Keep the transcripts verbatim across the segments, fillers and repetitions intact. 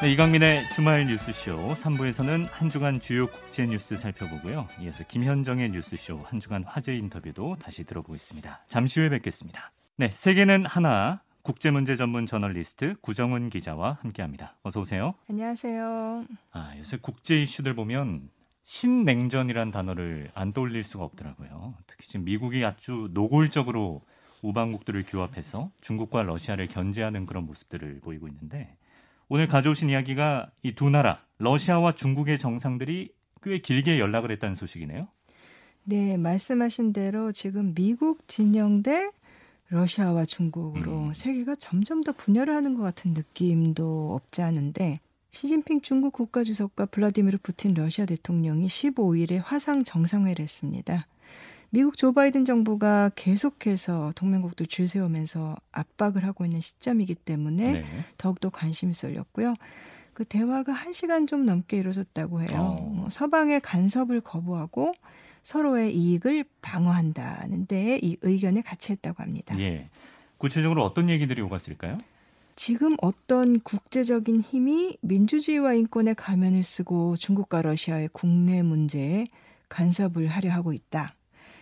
네, 이강민의 주말 뉴스쇼 삼 부에서는 한 주간 주요 국제 뉴스 살펴보고요. 이어서 김현정의 뉴스쇼 한 주간 화제 인터뷰도 다시 들어보겠습니다. 잠시 후에 뵙겠습니다. 네, 세계는 하나 국제문제 전문 저널리스트 구정은 기자와 함께합니다. 어서 오세요. 안녕하세요. 아, 요새 국제 이슈들 보면 신냉전이란 단어를 안 떠올릴 수가 없더라고요. 특히 지금 미국이 아주 노골적으로 우방국들을 규합해서 중국과 러시아를 견제하는 그런 모습들을 보이고 있는데 오늘 가져오신 이야기가 이 두 나라, 러시아와 중국의 정상들이 꽤 길게 연락을 했다는 소식이네요. 네, 말씀하신 대로 지금 미국 진영 대 러시아와 중국으로 음. 세계가 점점 더 분열을 하는 것 같은 느낌도 없지 않은데 시진핑 중국 국가주석과 블라디미르 푸틴 러시아 대통령이 십오일에 화상 정상회를 했습니다. 미국 조 바이든 정부가 계속해서 동맹국도 줄 세우면서 압박을 하고 있는 시점이기 때문에 네. 더욱더 관심이 쏠렸고요. 그 대화가 한 시간 좀 넘게 이루어졌다고 해요. 어. 서방의 간섭을 거부하고 서로의 이익을 방어한다는 데에 이 의견을 같이 했다고 합니다. 예. 구체적으로 어떤 얘기들이 오갔을까요? 지금 어떤 국제적인 힘이 민주주의와 인권의 가면을 쓰고 중국과 러시아의 국내 문제에 간섭을 하려 하고 있다.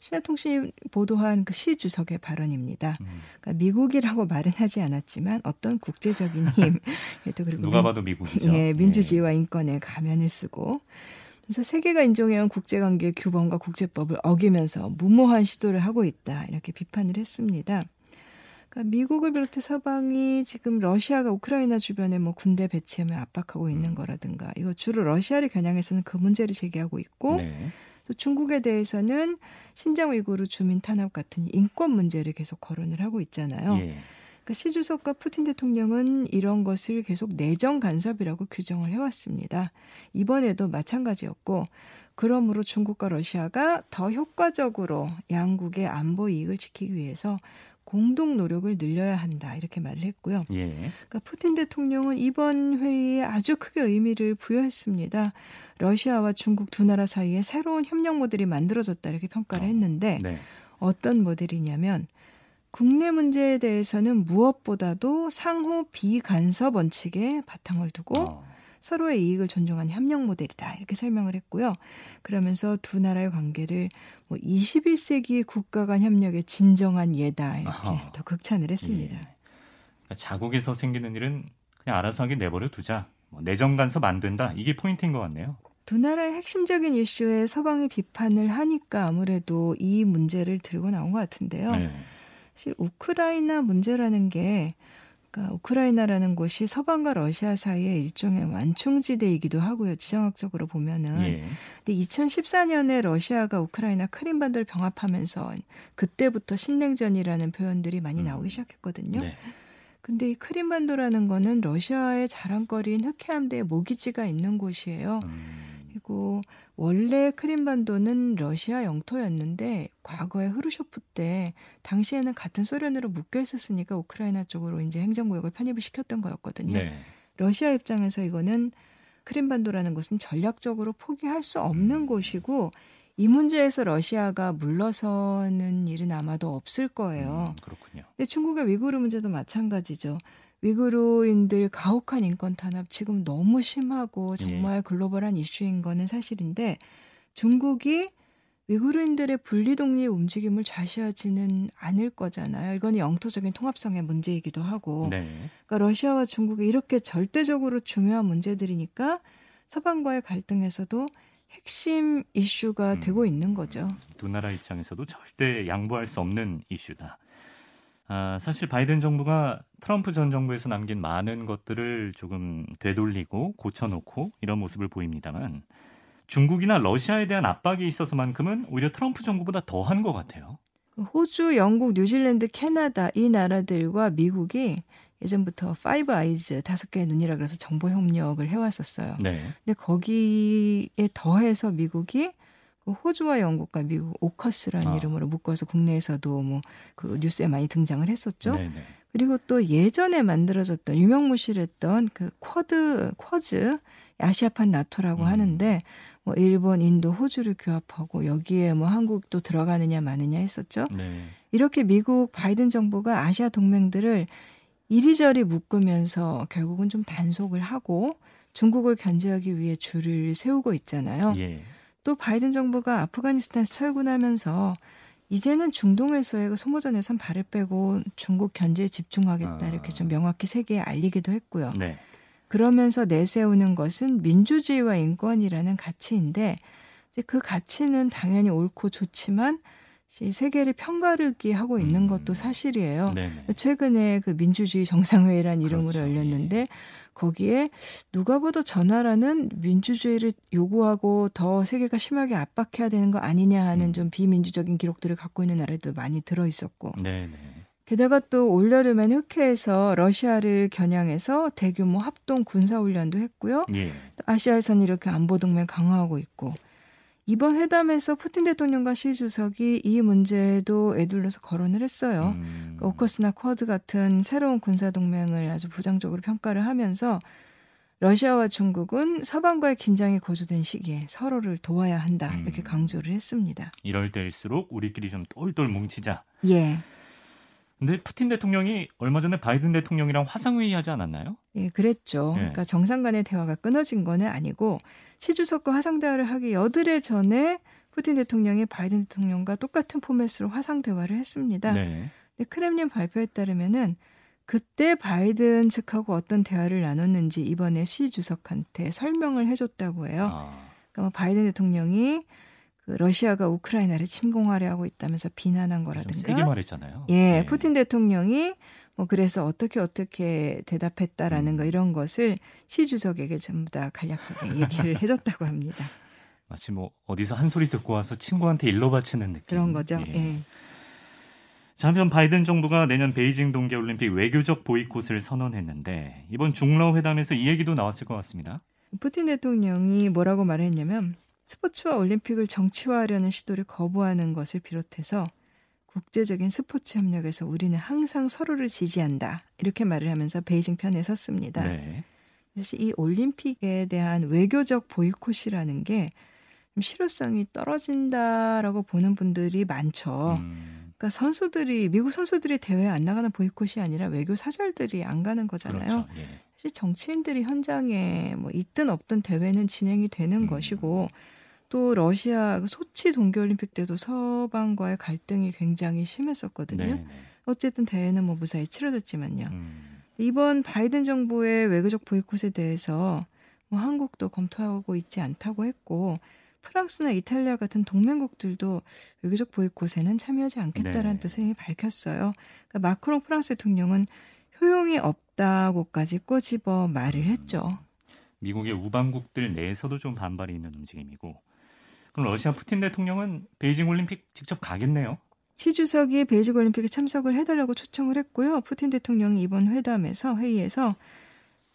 신화통신이 보도한 그 시 주석의 발언입니다. 그러니까 미국이라고 말은 하지 않았지만 어떤 국제적인 힘, 그리고 누가 봐도 미국이죠. 예, 민주주의와 예. 인권에 가면을 쓰고 그래서 세계가 인정해온 국제관계의 규범과 국제법을 어기면서 무모한 시도를 하고 있다 이렇게 비판을 했습니다. 그러니까 미국을 비롯해 서방이 지금 러시아가 우크라이나 주변에 뭐 군대 배치하면 압박하고 있는 거라든가 이거 주로 러시아를 겨냥해서는 그 문제를 제기하고 있고. 네. 또 중국에 대해서는 신장 위구르 주민 탄압 같은 인권 문제를 계속 거론을 하고 있잖아요. 예. 그러니까 시 주석과 푸틴 대통령은 이런 것을 계속 내정 간섭이라고 규정을 해왔습니다. 이번에도 마찬가지였고 그러므로 중국과 러시아가 더 효과적으로 양국의 안보 이익을 지키기 위해서 공동 노력을 늘려야 한다 이렇게 말을 했고요. 예. 그러니까 푸틴 대통령은 이번 회의에 아주 크게 의미를 부여했습니다. 러시아와 중국 두 나라 사이에 새로운 협력 모델이 만들어졌다 이렇게 평가를 했는데 어, 네. 어떤 모델이냐면 국내 문제에 대해서는 무엇보다도 상호 비간섭 원칙에 바탕을 두고 어. 서로의 이익을 존중하는 협력 모델이다 이렇게 설명을 했고요. 그러면서 두 나라의 관계를 뭐 이십일 세기 국가 간 협력의 진정한 예다 이렇게 어. 더 극찬을 했습니다. 예. 그러니까 자국에서 생기는 일은 그냥 알아서 하게 내버려 두자. 뭐 내정 간섭 안 된다. 이게 포인트인 것 같네요. 두 나라의 핵심적인 이슈에 서방이 비판을 하니까 아무래도 이 문제를 들고 나온 것 같은데요. 예. 사실 우크라이나 문제라는 게 그러니까 우크라이나라는 곳이 서방과 러시아 사이의 일종의 완충지대이기도 하고요. 지정학적으로 보면은. 예. 근데 이천십사년에 러시아가 우크라이나 크림반도를 병합하면서 그때부터 신냉전이라는 표현들이 많이 나오기 음. 시작했거든요. 네. 근데 이 크림반도라는 거는 러시아의 자랑거리인 흑해함대의 모기지가 있는 곳이에요. 음. 그리고 원래 크림반도는 러시아 영토였는데 과거에 흐루쇼프 때 당시에는 같은 소련으로 묶여 있었으니까 우크라이나 쪽으로 이제 행정구역을 편입을 시켰던 거였거든요. 네. 러시아 입장에서 이거는 크림반도라는 곳은 전략적으로 포기할 수 없는 곳이고 이 문제에서 러시아가 물러서는 일은 아마도 없을 거예요. 음, 그렇군요. 근데 중국의 위구르 문제도 마찬가지죠. 위구르인들 가혹한 인권 탄압 지금 너무 심하고 정말 글로벌한 이슈인 거는 사실인데 중국이 위구르인들의 분리독립 움직임을 좌시하지는 않을 거잖아요. 이건 영토적인 통합성의 문제이기도 하고 네. 그러니까 러시아와 중국이 이렇게 절대적으로 중요한 문제들이니까 서방과의 갈등에서도 핵심 이슈가 음, 되고 있는 거죠. 두 나라 입장에서도 절대 양보할 수 없는 이슈다. 아, 사실 바이든 정부가 트럼프 전 정부에서 남긴 많은 것들을 조금 되돌리고 고쳐놓고 이런 모습을 보입니다만 중국이나 러시아에 대한 압박이 있어서만큼은 오히려 트럼프 정부보다 더한 것 같아요. 호주, 영국, 뉴질랜드, 캐나다 이 나라들과 미국이 예전부터 파이브 아이즈 다섯 개의 눈이라 그래서 정보 협력을 해왔었어요. 네. 근데 거기에 더해서 미국이 호주와 영국과 미국 오커스라는 아. 이름으로 묶어서 국내에서도 뭐 그 뉴스에 많이 등장을 했었죠. 네네. 그리고 또 예전에 만들어졌던 유명무실했던 그 쿼드 쿼즈 아시아판 나토라고 음. 하는데 뭐 일본, 인도, 호주를 규합하고 여기에 뭐 한국도 들어가느냐 마느냐 했었죠. 네. 이렇게 미국 바이든 정부가 아시아 동맹들을 이리저리 묶으면서 결국은 좀 단속을 하고 중국을 견제하기 위해 줄을 세우고 있잖아요. 예. 또 바이든 정부가 아프가니스탄에서 철군하면서 이제는 중동에서의 소모전에선 발을 빼고 중국 견제에 집중하겠다 아. 이렇게 좀 명확히 세계에 알리기도 했고요. 네. 그러면서 내세우는 것은 민주주의와 인권이라는 가치인데 이제 그 가치는 당연히 옳고 좋지만 세계를 편가르기 하고 있는 음. 것도 사실이에요. 네네. 최근에 그 민주주의 정상회의란 이름으로 그렇죠. 열렸는데 거기에 누가 봐도 저 나라는 민주주의를 요구하고 더 세계가 심하게 압박해야 되는 거 아니냐 하는 음. 좀 비민주적인 기록들을 갖고 있는 나라도 많이 들어있었고 네네. 게다가 또 올여름엔 흑해에서 러시아를 겨냥해서 대규모 합동 군사훈련도 했고요. 예. 아시아에서는 이렇게 안보동맹 강화하고 있고 이번 회담에서 푸틴 대통령과 시 주석이 이 문제에도 에둘러서 거론을 했어요. 음. 오커스나 쿼드 같은 새로운 군사동맹을 아주 부정적으로 평가를 하면서 러시아와 중국은 서방과의 긴장이 고조된 시기에 서로를 도와야 한다. 음. 이렇게 강조를 했습니다. 이럴 때일수록 우리끼리 좀 똘똘 뭉치자. 예. 근데 푸틴 대통령이 얼마 전에 바이든 대통령이랑 화상회의하지 않았나요? 예, 그랬죠. 예. 그러니까 정상 간의 대화가 끊어진 건 아니고 시 주석과 화상대화를 하기 여드레 전에 푸틴 대통령이 바이든 대통령과 똑같은 포맷으로 화상대화를 했습니다. 네. 근데 크렘린 발표에 따르면은 그때 바이든 측하고 어떤 대화를 나눴는지 이번에 시 주석한테 설명을 해줬다고 해요. 아. 그러니까 바이든 대통령이 러시아가 우크라이나를 침공하려 하고 있다면서 비난한 거라든가. 세게 말했잖아요. 예, 네. 푸틴 대통령이 뭐 그래서 어떻게 어떻게 대답했다라는 음. 거 이런 것을 시 주석에게 전부 다 간략하게 얘기를 해줬다고 합니다. 마치 뭐 어디서 한 소리 듣고 와서 친구한테 일러 바치는 느낌. 그런 거죠. 예. 예. 자, 한편 바이든 정부가 내년 베이징 동계올림픽 외교적 보이콧을 선언했는데 이번 중러 회담에서 이 얘기도 나왔을 것 같습니다. 푸틴 대통령이 뭐라고 말했냐면 스포츠와 올림픽을 정치화하려는 시도를 거부하는 것을 비롯해서 국제적인 스포츠 협력에서 우리는 항상 서로를 지지한다. 이렇게 말을 하면서 베이징 편에 섰습니다. 네. 사실 이 올림픽에 대한 외교적 보이콧이라는 게 실효성이 떨어진다라고 보는 분들이 많죠. 음. 그러니까 선수들이 미국 선수들이 대회에 안 나가는 보이콧이 아니라 외교 사절들이 안 가는 거잖아요. 그렇죠. 예. 사실 정치인들이 현장에 뭐 있든 없든 대회는 진행이 되는 음. 것이고 또 러시아 소치 동계올림픽 때도 서방과의 갈등이 굉장히 심했었거든요. 네네. 어쨌든 대회는 뭐 무사히 치러졌지만요. 음. 이번 바이든 정부의 외교적 보이콧에 대해서 뭐 한국도 검토하고 있지 않다고 했고 프랑스나 이탈리아 같은 동맹국들도 외교적 보이콧에는 참여하지 않겠다라는 네. 뜻을 이미 밝혔어요. 그러니까 마크롱 프랑스 대통령은 효용이 없다고까지 꼬집어 말을 했죠. 음. 미국의 우방국들 내에서도 좀 반발이 있는 움직임이고 그럼 러시아 푸틴 대통령은 베이징 올림픽 직접 가겠네요. 시 주석이 베이징 올림픽에 참석을 해달라고 초청을 했고요. 푸틴 대통령이 이번 회담에서 회의에서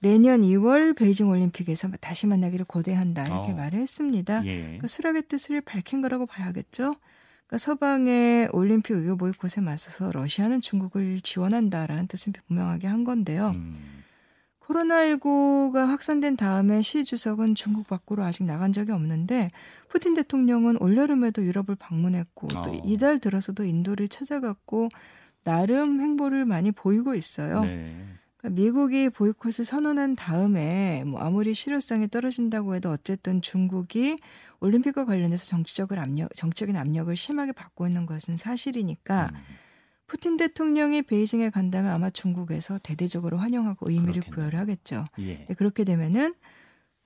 내년 이월 베이징 올림픽에서 다시 만나기를 고대한다 이렇게 어. 말을 했습니다. 예. 그러니까 수락의 뜻을 밝힌 거라고 봐야겠죠. 그러니까 서방의 올림픽 외교 보이콧에 맞서서 러시아는 중국을 지원한다라는 뜻을 분명하게 한 건데요. 음. 코로나십구가 확산된 다음에 시 주석은 중국 밖으로 아직 나간 적이 없는데 푸틴 대통령은 올여름에도 유럽을 방문했고 어. 또 이달 들어서도 인도를 찾아갔고 나름 행보를 많이 보이고 있어요. 네. 미국이 보이콧을 선언한 다음에 뭐 아무리 실효성이 떨어진다고 해도 어쨌든 중국이 올림픽과 관련해서 정치적 압력, 정치적인 압력을 심하게 받고 있는 것은 사실이니까 음. 푸틴 대통령이 베이징에 간다면 아마 중국에서 대대적으로 환영하고 의미를 그렇겠네요. 부여를 하겠죠. 예. 그렇게 되면은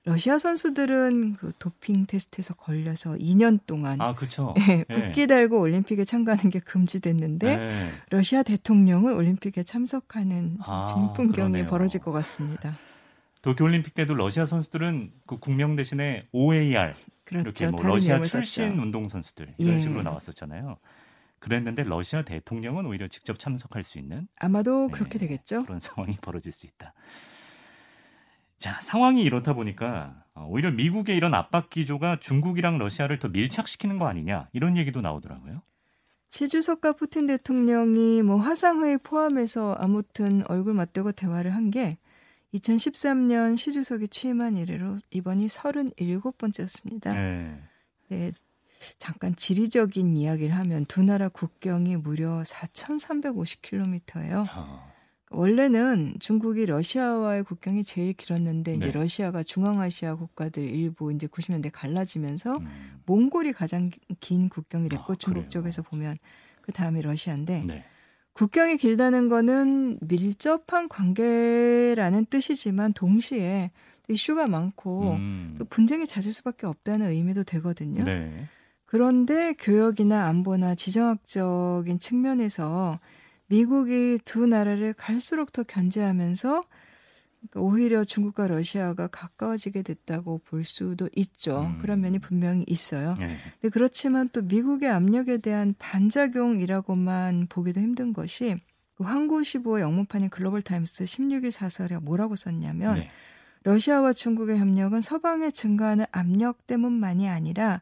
러시아 선수들은 그 도핑 테스트에서 걸려서 이 년 동안 아, 그쵸. 예, 국기 예. 달고 올림픽에 참가하는 게 금지됐는데 예. 러시아 대통령은 올림픽에 참석하는 아, 진풍경이 그러네요. 벌어질 것 같습니다. 도쿄올림픽 때도 러시아 선수들은 그 국명 대신에 오에이알 그렇죠. 이렇게 뭐 러시아 출신 운동선수들 이런 예. 식으로 나왔었잖아요. 그랬는데 러시아 대통령은 오히려 직접 참석할 수 있는 아마도 예, 그렇게 되겠죠. 그런 상황이 벌어질 수 있다. 자, 상황이 이렇다 보니까 오히려 미국의 이런 압박 기조가 중국이랑 러시아를 더 밀착시키는 거 아니냐 이런 얘기도 나오더라고요. 시 주석과 푸틴 대통령이 뭐 화상회의 포함해서 아무튼 얼굴 맞대고 대화를 한 게 이천십삼 년 시 주석이 취임한 이래로 이번이 서른일곱 번째였습니다. 네. 네, 잠깐 지리적인 이야기를 하면 두 나라 국경이 무려 사천삼백오십 킬로미터예요. 아. 원래는 중국이 러시아와의 국경이 제일 길었는데 이제 네. 러시아가 중앙아시아 국가들 일부 이제 구십 년대 갈라지면서 음. 몽골이 가장 긴 국경이 됐고 아, 중국 그래요. 쪽에서 보면 그 다음에 러시아인데 네. 국경이 길다는 거는 밀접한 관계라는 뜻이지만 동시에 이슈가 많고 음. 또 분쟁이 잦을 수밖에 없다는 의미도 되거든요. 네. 그런데 교역이나 안보나 지정학적인 측면에서 미국이 두 나라를 갈수록 더 견제하면서 오히려 중국과 러시아가 가까워지게 됐다고 볼 수도 있죠. 음. 그런 면이 분명히 있어요. 네. 근데 그렇지만 또 미국의 압력에 대한 반작용이라고만 보기도 힘든 것이 환구시보의 영문판인 글로벌 타임스 십육 일 사설에 뭐라고 썼냐면 네. 러시아와 중국의 협력은 서방에 증가하는 압력 때문만이 아니라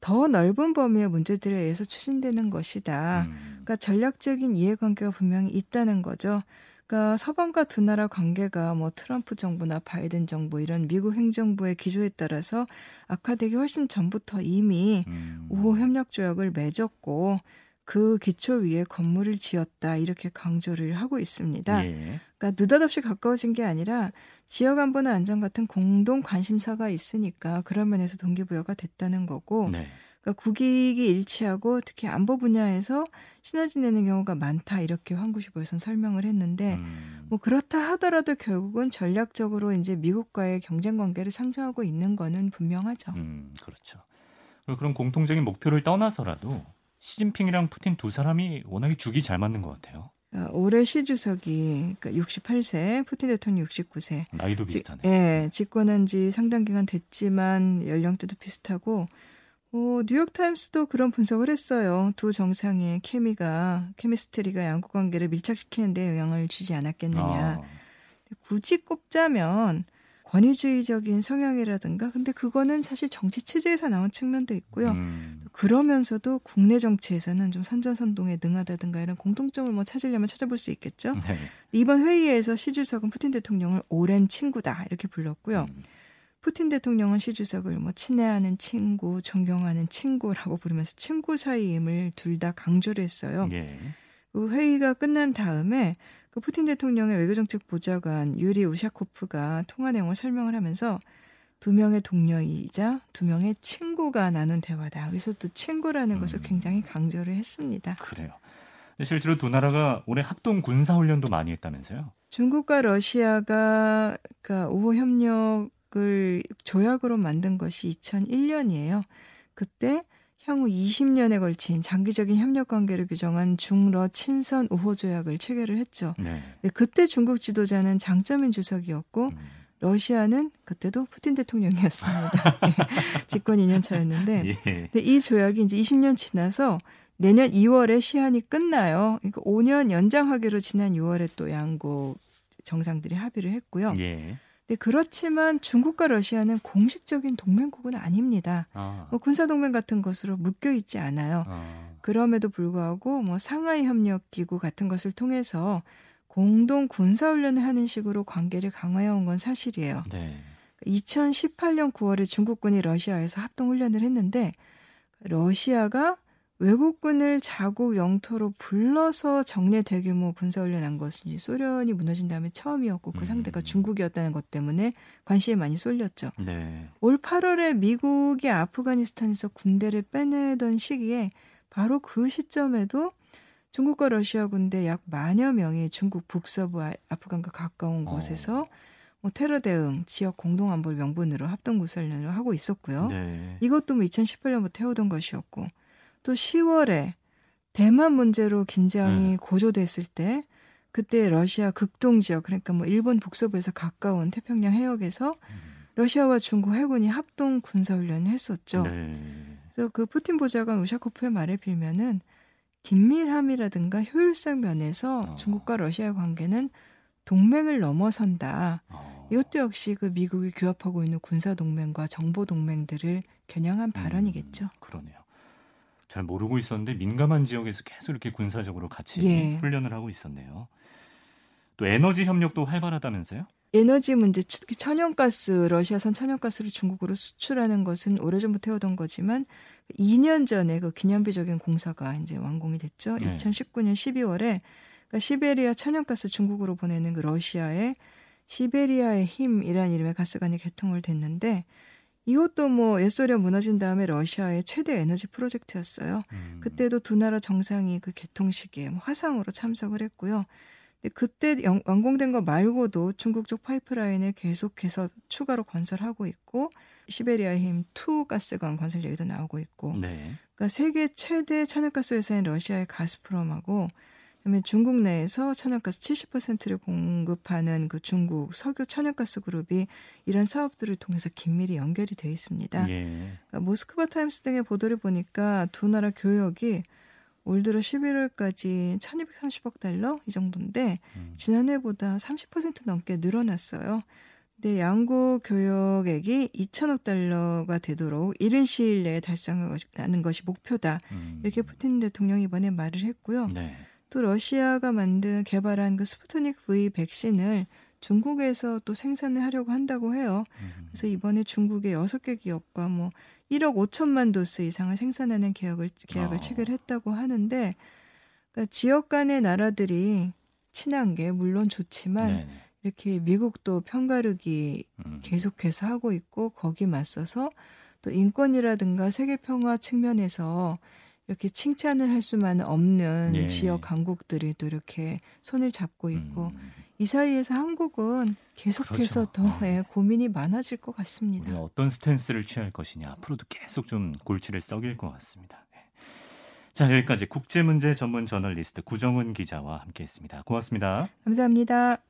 더 넓은 범위의 문제들에 의해서 추진되는 것이다. 음. 그러니까 전략적인 이해관계가 분명히 있다는 거죠. 그러니까 서방과 두 나라 관계가 뭐 트럼프 정부나 바이든 정부 이런 미국 행정부의 기조에 따라서 악화되기 훨씬 전부터 이미 음. 오 호 협력 조약을 맺었고 그 기초 위에 건물을 지었다 이렇게 강조를 하고 있습니다. 예. 그러니까 느닷없이 가까워진 게 아니라 지역 안보나 안전 같은 공동 관심사가 있으니까 그런 면에서 동기부여가 됐다는 거고 네. 그러니까 국익이 일치하고 특히 안보 분야에서 시너지 내는 경우가 많다 이렇게 환구시보에서는 설명을 했는데 음. 뭐 그렇다 하더라도 결국은 전략적으로 이제 미국과의 경쟁 관계를 상정하고 있는 거는 분명하죠. 음, 그렇죠. 그럼 공통적인 목표를 떠나서라도 시진핑이랑 푸틴 두 사람이 워낙에 죽이 잘 맞는 것 같아요. 올해 시 주석이 육십팔 세, 푸틴 대통령 육십구 세. 나이도 비슷하네. 예, 집권한 지 상당 기간 됐지만 연령대도 비슷하고 어, 뉴욕타임스도 그런 분석을 했어요. 두 정상의 케미가, 케미스트리가 양국관계를 밀착시키는 데 영향을 주지 않았겠느냐. 아. 굳이 꼽자면 권위주의적인 성향이라든가 근데 그거는 사실 정치 체제에서 나온 측면도 있고요. 음. 그러면서도 국내 정치에서는 좀 선전선동에 능하다든가 이런 공통점을 뭐 찾으려면 찾아볼 수 있겠죠. 네. 이번 회의에서 시 주석은 푸틴 대통령을 오랜 친구다 이렇게 불렀고요. 음. 푸틴 대통령은 시 주석을 뭐 친애하는 친구, 존경하는 친구라고 부르면서 친구 사이임을 둘 다 강조를 했어요. 네. 그 회의가 끝난 다음에 그 푸틴 대통령의 외교정책 보좌관 유리 우샤코프가 통화 내용을 설명을 하면서 두 명의 동료이자 두 명의 친구가 나눈 대화다. 그래서 또 친구라는 음. 것을 굉장히 강조를 했습니다. 그래요. 실제로 두 나라가 올해 합동 군사훈련도 많이 했다면서요? 중국과 러시아가 그러니까 오 호 협력을 조약으로 만든 것이 이천일 년이에요. 그때 향후 이십 년에 걸친 장기적인 협력관계를 규정한 중러 친선 오 호 조약을 체결을 했죠. 네. 그때 중국 지도자는 장쩌민 주석이었고 음. 러시아는 그때도 푸틴 대통령이었습니다. 예. 집권 이 년 차였는데 예. 근데 이 조약이 이제 이십 년 지나서 내년 이월에 시한이 끝나요. 그러니까 오 년 연장하기로 지난 유월에 또 양국 정상들이 합의를 했고요. 예. 네, 그렇지만 중국과 러시아는 공식적인 동맹국은 아닙니다. 아. 뭐 군사동맹 같은 것으로 묶여있지 않아요. 아. 그럼에도 불구하고 뭐 상하이 협력기구 같은 것을 통해서 공동 군사훈련을 하는 식으로 관계를 강화해온 건 사실이에요. 네. 이천십팔 년 구월에 중국군이 러시아에서 합동훈련을 했는데 러시아가 외국군을 자국 영토로 불러서 정례 대규모 군사훈련한 것은 소련이 무너진 다음에 처음이었고 그 음. 상대가 중국이었다는 것 때문에 관심이 많이 쏠렸죠. 네. 올 팔월에 미국이 아프가니스탄에서 군대를 빼내던 시기에 바로 그 시점에도 중국과 러시아 군대 약 만여 명이 중국 북서부 아프간과 가까운 어. 곳에서 뭐 테러 대응, 지역 공동안보를 명분으로 합동군사훈련을 하고 있었고요. 네. 이것도 뭐 이천십팔 년부터 해오던 것이었고 또 시월에 대만 문제로 긴장이 음. 고조됐을 때 그때 러시아 극동지역 그러니까 뭐 일본 북서부에서 가까운 태평양 해역에서 음. 러시아와 중국 해군이 합동 군사훈련을 했었죠. 네. 그래서 그 푸틴 보좌관 우샤코프의 말을 빌면은 긴밀함이라든가 효율성 면에서 어. 중국과 러시아의 관계는 동맹을 넘어선다. 어. 이것도 역시 그 미국이 규합하고 있는 군사동맹과 정보동맹들을 겨냥한 발언이겠죠. 음, 그러네요. 잘 모르고 있었는데 민감한 지역에서 계속 이렇게 군사적으로 같이 예. 훈련을 하고 있었네요. 또 에너지 협력도 활발하다면서요? 에너지 문제, 특히 천연가스, 러시아산 천연가스를 중국으로 수출하는 것은 오래전부터 해오던 거지만 이 년 전에 그 기념비적인 공사가 이제 완공이 됐죠. 네. 이천십구 년 십이월에 그러니까 시베리아 천연가스 중국으로 보내는 그 러시아의 시베리아의 힘이라는 이름의 가스관이 개통을 됐는데 이것도 뭐 옛소련 무너진 다음에 러시아의 최대 에너지 프로젝트였어요. 음. 그때도 두 나라 정상이 그 개통식에 화상으로 참석을 했고요. 근데 그때 영, 완공된 거 말고도 중국 쪽 파이프라인을 계속해서 추가로 건설하고 있고 시베리아의 힘이 가스관 건설 얘기도 나오고 있고 네. 그러니까 세계 최대 천연가스 회사인 러시아의 가스프롬하고 그다음에 중국 내에서 천연가스 칠십 퍼센트를 공급하는 그 중국 석유 천연가스 그룹이 이런 사업들을 통해서 긴밀히 연결이 돼 있습니다. 예. 그러니까 모스크바 타임스 등의 보도를 보니까 두 나라 교역이 올 들어 십일월까지 천이백삼십억 달러 이 정도인데 음. 지난해보다 삼십 퍼센트 넘게 늘어났어요. 근데 양국 교역액이 이천억 달러가 되도록 이른 시일 내에 달성하는 것이 목표다. 음. 이렇게 푸틴 대통령이 이번에 말을 했고요. 네. 또 러시아가 만든 개발한 그 스푸트닉 브이 백신을 중국에서 또 생산을 하려고 한다고 해요. 음. 그래서 이번에 중국의 여섯 개 기업과 뭐 일억 오천만 도스 이상을 생산하는 계약을, 계약을 어. 체결했다고 하는데 그러니까 지역 간의 나라들이 친한 게 물론 좋지만 네네. 이렇게 미국도 편가르기 음. 계속해서 하고 있고 거기 맞서서 또 인권이라든가 세계평화 측면에서 이렇게 칭찬을 할 수만은 없는 예. 지역 강국들이 또 이렇게 손을 잡고 있고 음. 이 사이에서 한국은 계속해서 그렇죠. 더 네. 고민이 많아질 것 같습니다. 우리가 어떤 스탠스를 취할 것이냐 앞으로도 계속 좀 골치를 썩일 것 같습니다. 네. 자 여기까지 국제문제 전문 저널리스트 구정은 기자와 함께했습니다. 고맙습니다. 감사합니다.